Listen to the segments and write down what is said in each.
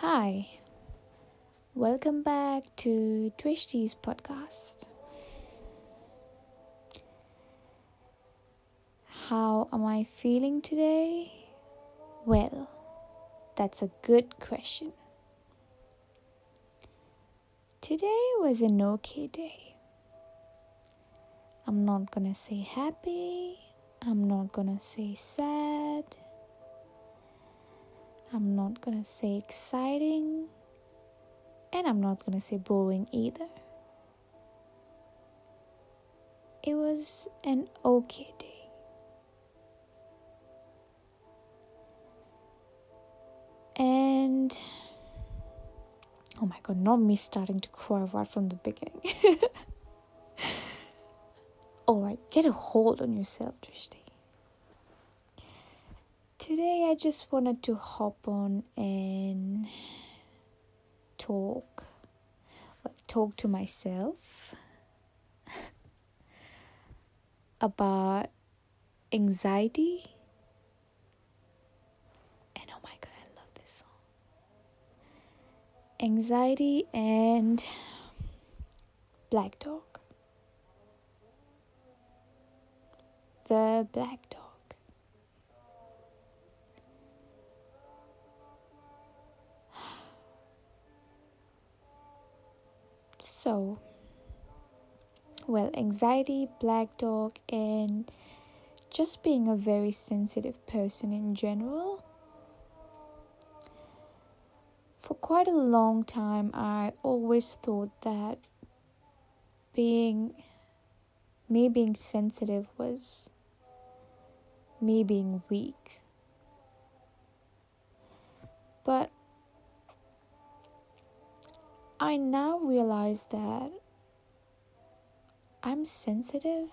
Hi, welcome back to Trishti's podcast. How am I feeling today? Well, that's a good question. Today was an okay day. I'm not gonna say happy, I'm not gonna say sad. I'm not gonna say exciting, and I'm not gonna say boring either. It was an okay day. And oh my god, not me starting to cry right from the beginning. Alright, get a hold on yourself, Trishti. Today I just wanted to hop on and talk to myself about anxiety. And oh my god, I love this song. Anxiety and Black Dog. The Black Dog. So, well, anxiety, black dog, and just being a very sensitive person in general. For quite a long time, I always thought that being sensitive was me being weak. But I now realize that I'm sensitive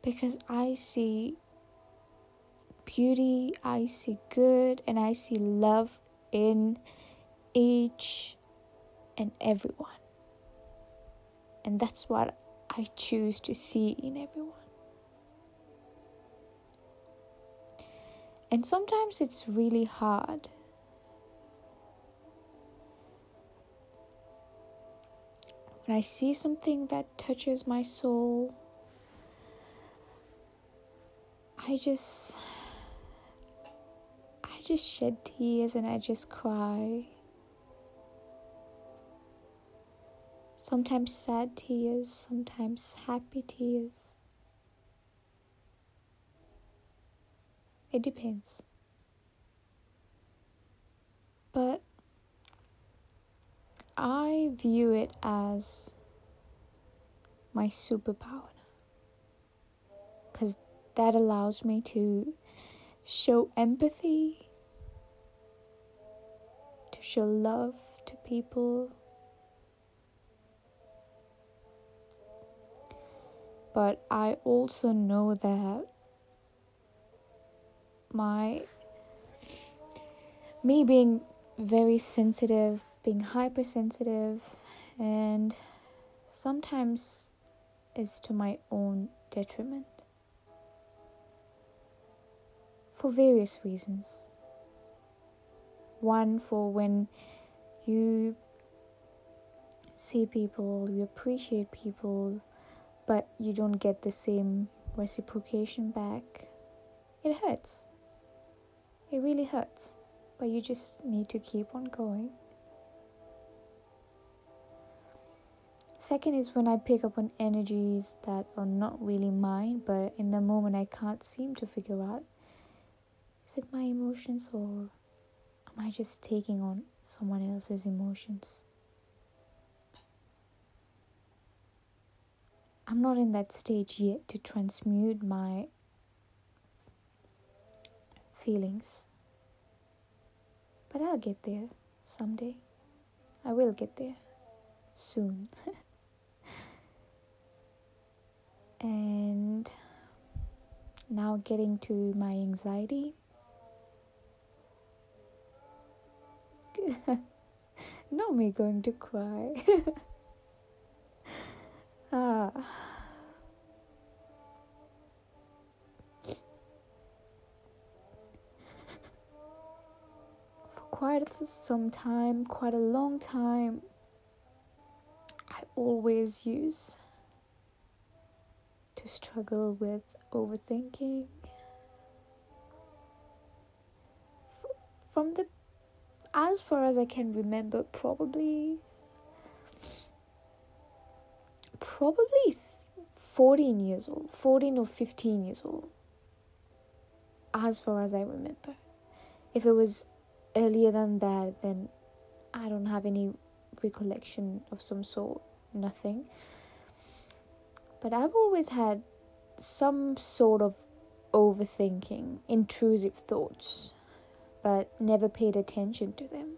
because I see beauty, I see good, and I see love in each and everyone. And that's what I choose to see in everyone. And sometimes it's really hard. When I see something that touches my soul, I just shed tears and I just cry. Sometimes sad tears, sometimes happy tears. It depends. But I view it as my superpower, because that allows me to show empathy, to show love to people. But I also know that me being very sensitive, being hypersensitive, and sometimes is to my own detriment for various reasons. One, for when you see people, you appreciate people, but you don't get the same reciprocation back. It hurts. It really hurts. But you just need to keep on going. Second is when I pick up on energies that are not really mine, but in the moment I can't seem to figure out, is it my emotions or am I just taking on someone else's emotions? I'm not in that stage yet to transmute my feelings, but I'll get there someday. I will get there soon. And now getting to my anxiety. Not me going to cry. quite some time, quite a long time, I always used to struggle with overthinking. From the as far as I can remember, probably 14 or 15 years old, as far as I remember. If it was earlier than that, then I don't have any recollection of some sort, nothing. But I've always had some sort of overthinking, intrusive thoughts, but never paid attention to them.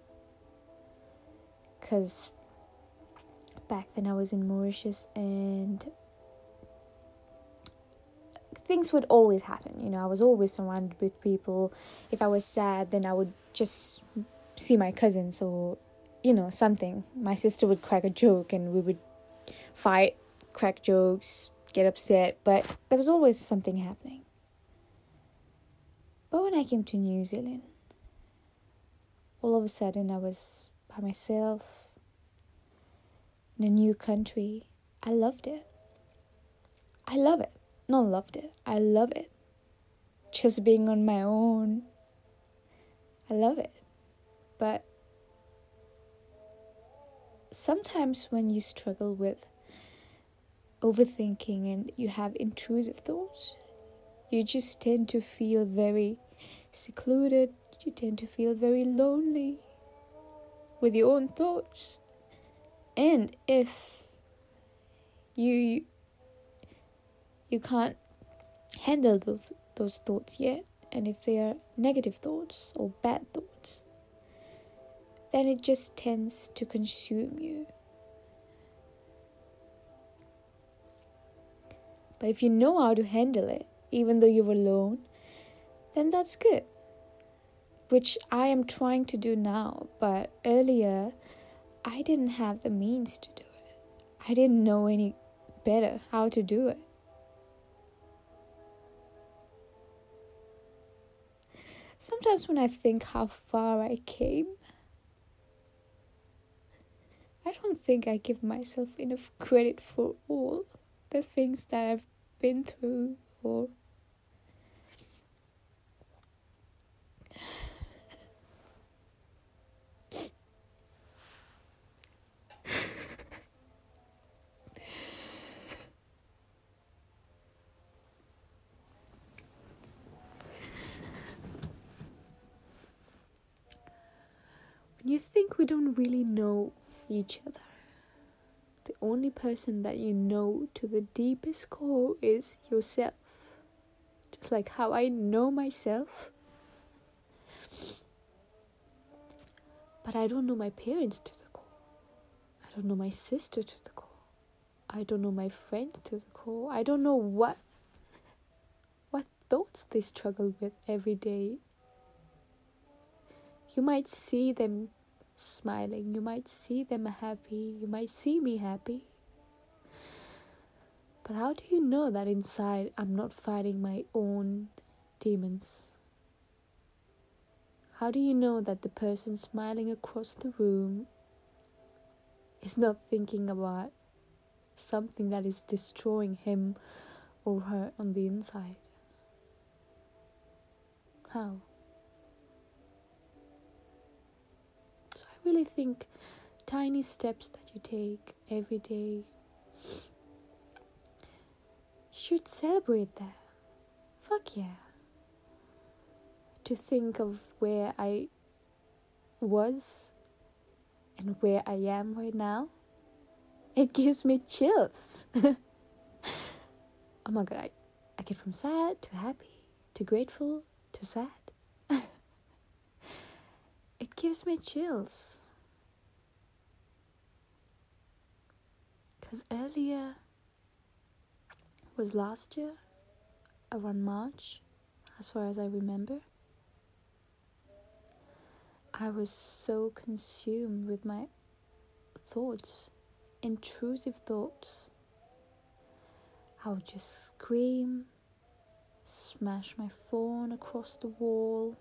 Because back then I was in Mauritius and things would always happen, I was always surrounded with people. If I was sad, then I would just see my cousins or, something. My sister would crack a joke and we would fight, crack jokes, get upset, but there was always something happening. But when I came to New Zealand, all of a sudden I was by myself in a new country. I loved it. I love it. Not loved it. I love it. Just being on my own. I love it. But sometimes when you struggle with overthinking and you have intrusive thoughts, you just tend to feel very secluded. You tend to feel very lonely with your own thoughts. And if you can't handle those thoughts yet, and if they are negative thoughts or bad thoughts, then it just tends to consume you. But if you know how to handle it, even though you're alone, then that's good. Which I am trying to do now, but earlier I didn't have the means to do it. I didn't know any better how to do it. Sometimes when I think how far I came, I don't think I give myself enough credit for all the things that I've been through or you think we don't really know each other. The only person that you know to the deepest core is yourself. Just like how I know myself. But I don't know my parents to the core. I don't know my sister to the core. I don't know my friends to the core. I don't know what thoughts they struggle with every day. You might see them smiling, you might see them happy, you might see me happy. But how do you know that inside I'm not fighting my own demons? How do you know that the person smiling across the room is not thinking about something that is destroying him or her on the inside? How? I really think tiny steps that you take every day, you should celebrate that. Fuck yeah. To think of where I was and where I am right now, it gives me chills. Oh my god, I get from sad to happy to grateful to sad. It gives me chills. Because earlier was last year, around March, as far as I remember, I was so consumed with my thoughts, intrusive thoughts. I would just scream, smash my phone across the wall,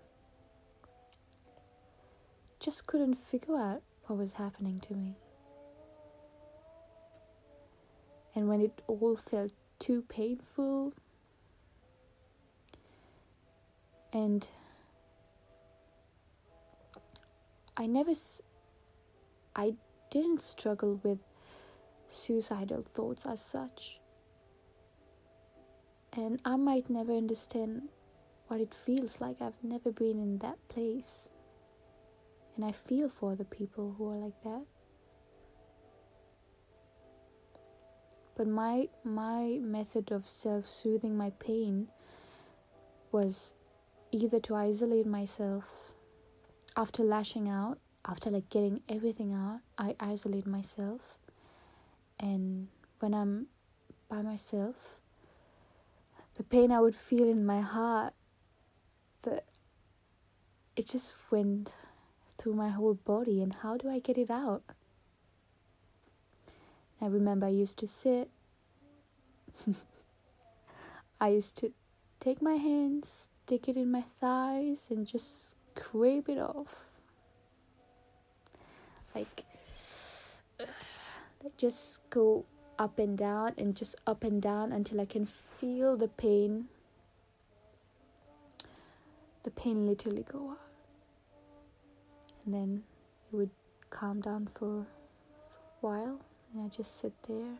just couldn't figure out what was happening to me. And when it all felt too painful and I didn't struggle with suicidal thoughts as such. And I might never understand what it feels like. I've never been in that place. And I feel for the people who are like that. But my method of self-soothing my pain was either to isolate myself after lashing out, after like getting everything out. I isolate myself, and when I'm by myself, the pain I would feel in my heart, it just went through my whole body. And how do I get it out? I remember I used to sit. I used to take my hands, stick it in my thighs, and just scrape it off, like just go up and down and just up and down until I can feel the pain literally go out, and then it would calm down for a while, and I just sit there,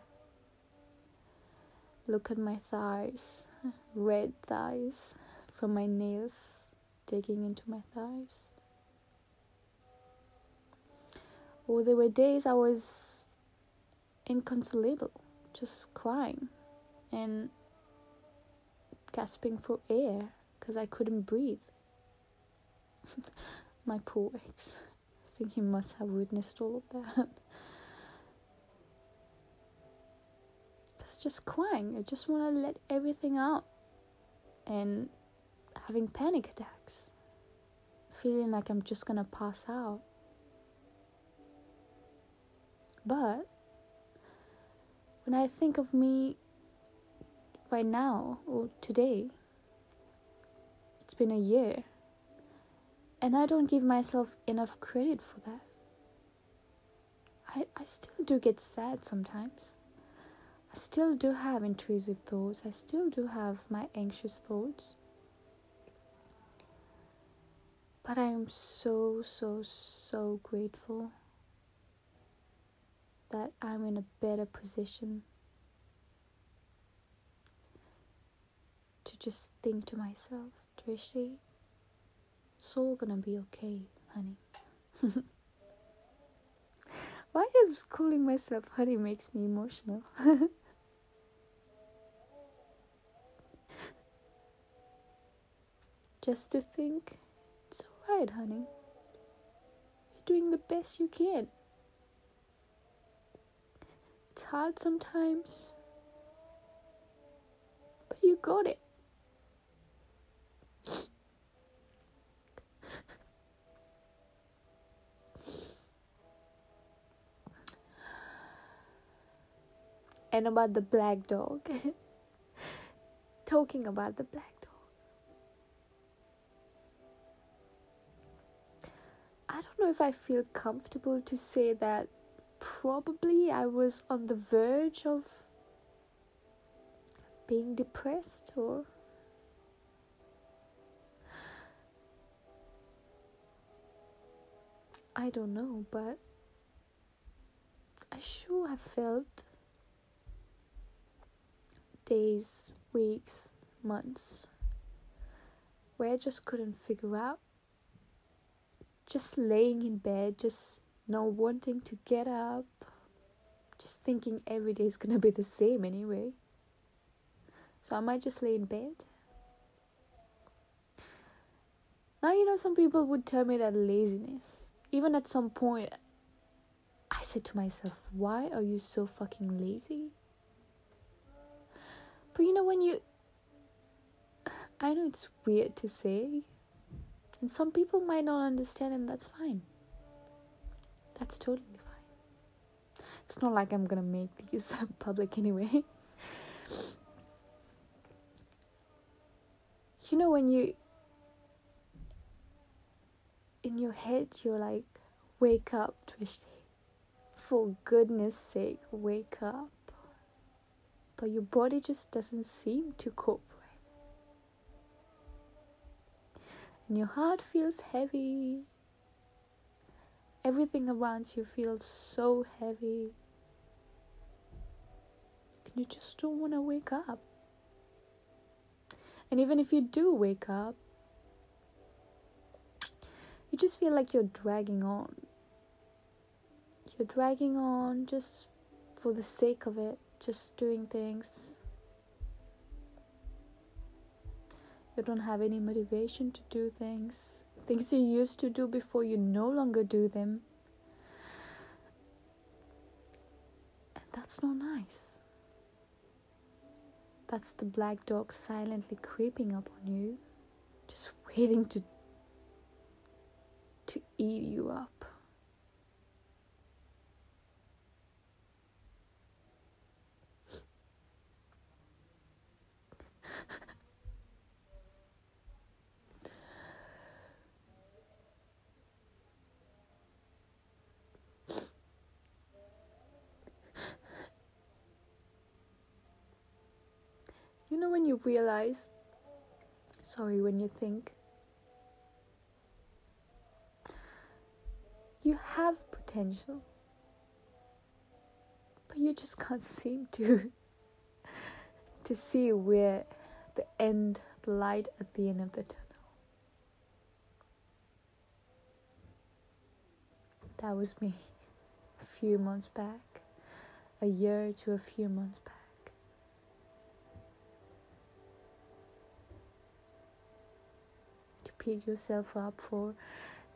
look at my thighs, red thighs from my nails digging into my thighs. Or there were days I was inconsolable, just crying and gasping for air because I couldn't breathe. My poor ex. I think he must have witnessed all of that. It's just crying. I just want to let everything out. And having panic attacks, feeling like I'm just gonna pass out. But when I think of me right now or today, it's been a year, and I don't give myself enough credit for that. I still do get sad sometimes. I still do have intrusive thoughts. I still do have my anxious thoughts. But I am so grateful that I'm in a better position to just think to myself, Trishti, it's all gonna be okay, honey. Why is calling myself honey makes me emotional? Just to think, right, honey, you're doing the best you can. It's hard sometimes, but you got it. And about the black dog. Talking about the black dog. I don't know if I feel comfortable to say that probably I was on the verge of being depressed, or I don't know, but I sure have felt days, weeks, months where I just couldn't figure out. Just laying in bed, just not wanting to get up. Just thinking every day is gonna be the same anyway. So I might just lay in bed. Now, some people would tell me that laziness. Even at some point, I said to myself, why are you so fucking lazy? But I know it's weird to say. And some people might not understand, and that's fine. That's totally fine. It's not like I'm gonna make these public anyway. in your head you're like, wake up, Trishti. For goodness sake, wake up. But your body just doesn't seem to cooperate. And your heart feels heavy. Everything around you feels so heavy. And you just don't want to wake up. And even if you do wake up, you just feel like you're dragging on. You're dragging on just for the sake of it, just doing things. You don't have any motivation to do things. Things you used to do before, you no longer do them. And that's not nice. That's the black dog silently creeping up on you, just waiting to eat you up. You know when you realize, when you think, you have potential, but you just can't seem to see where the light at the end of the tunnel. That was me a few months back, a year to a few months back. Beat yourself up for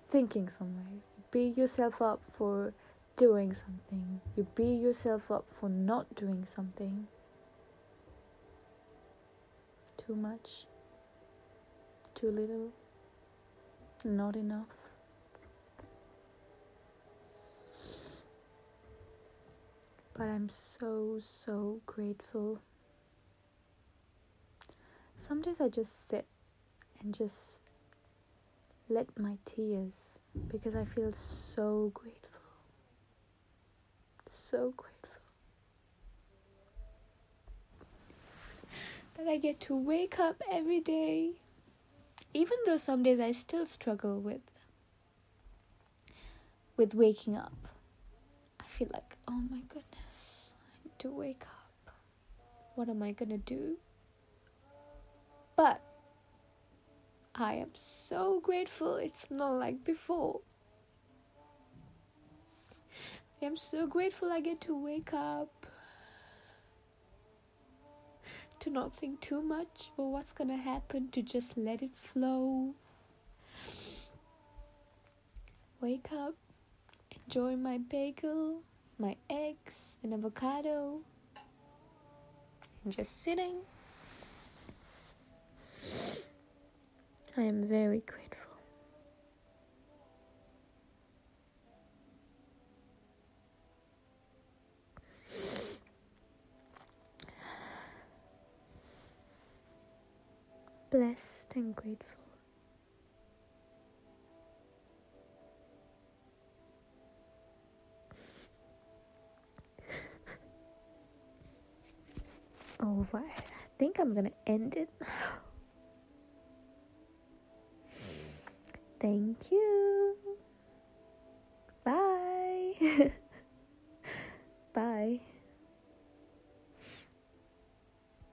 thinking some way. You beat yourself up for doing something. You beat yourself up for not doing something. Too much. Too little. Not enough. But I'm so grateful. Some days I just sit and just let my tears, because I feel so grateful that I get to wake up every day, even though some days I still struggle with waking up. I feel like, oh my goodness, I need to wake up, what am I gonna do? But I am so grateful it's not like before. I am so grateful I get to wake up, to not think too much about what's gonna happen, to just let it flow. Wake up, enjoy my bagel, my eggs, and avocado, and just sitting. I am very grateful. Blessed and grateful. Alright, I think I'm gonna end it now. Thank you. Bye. Bye.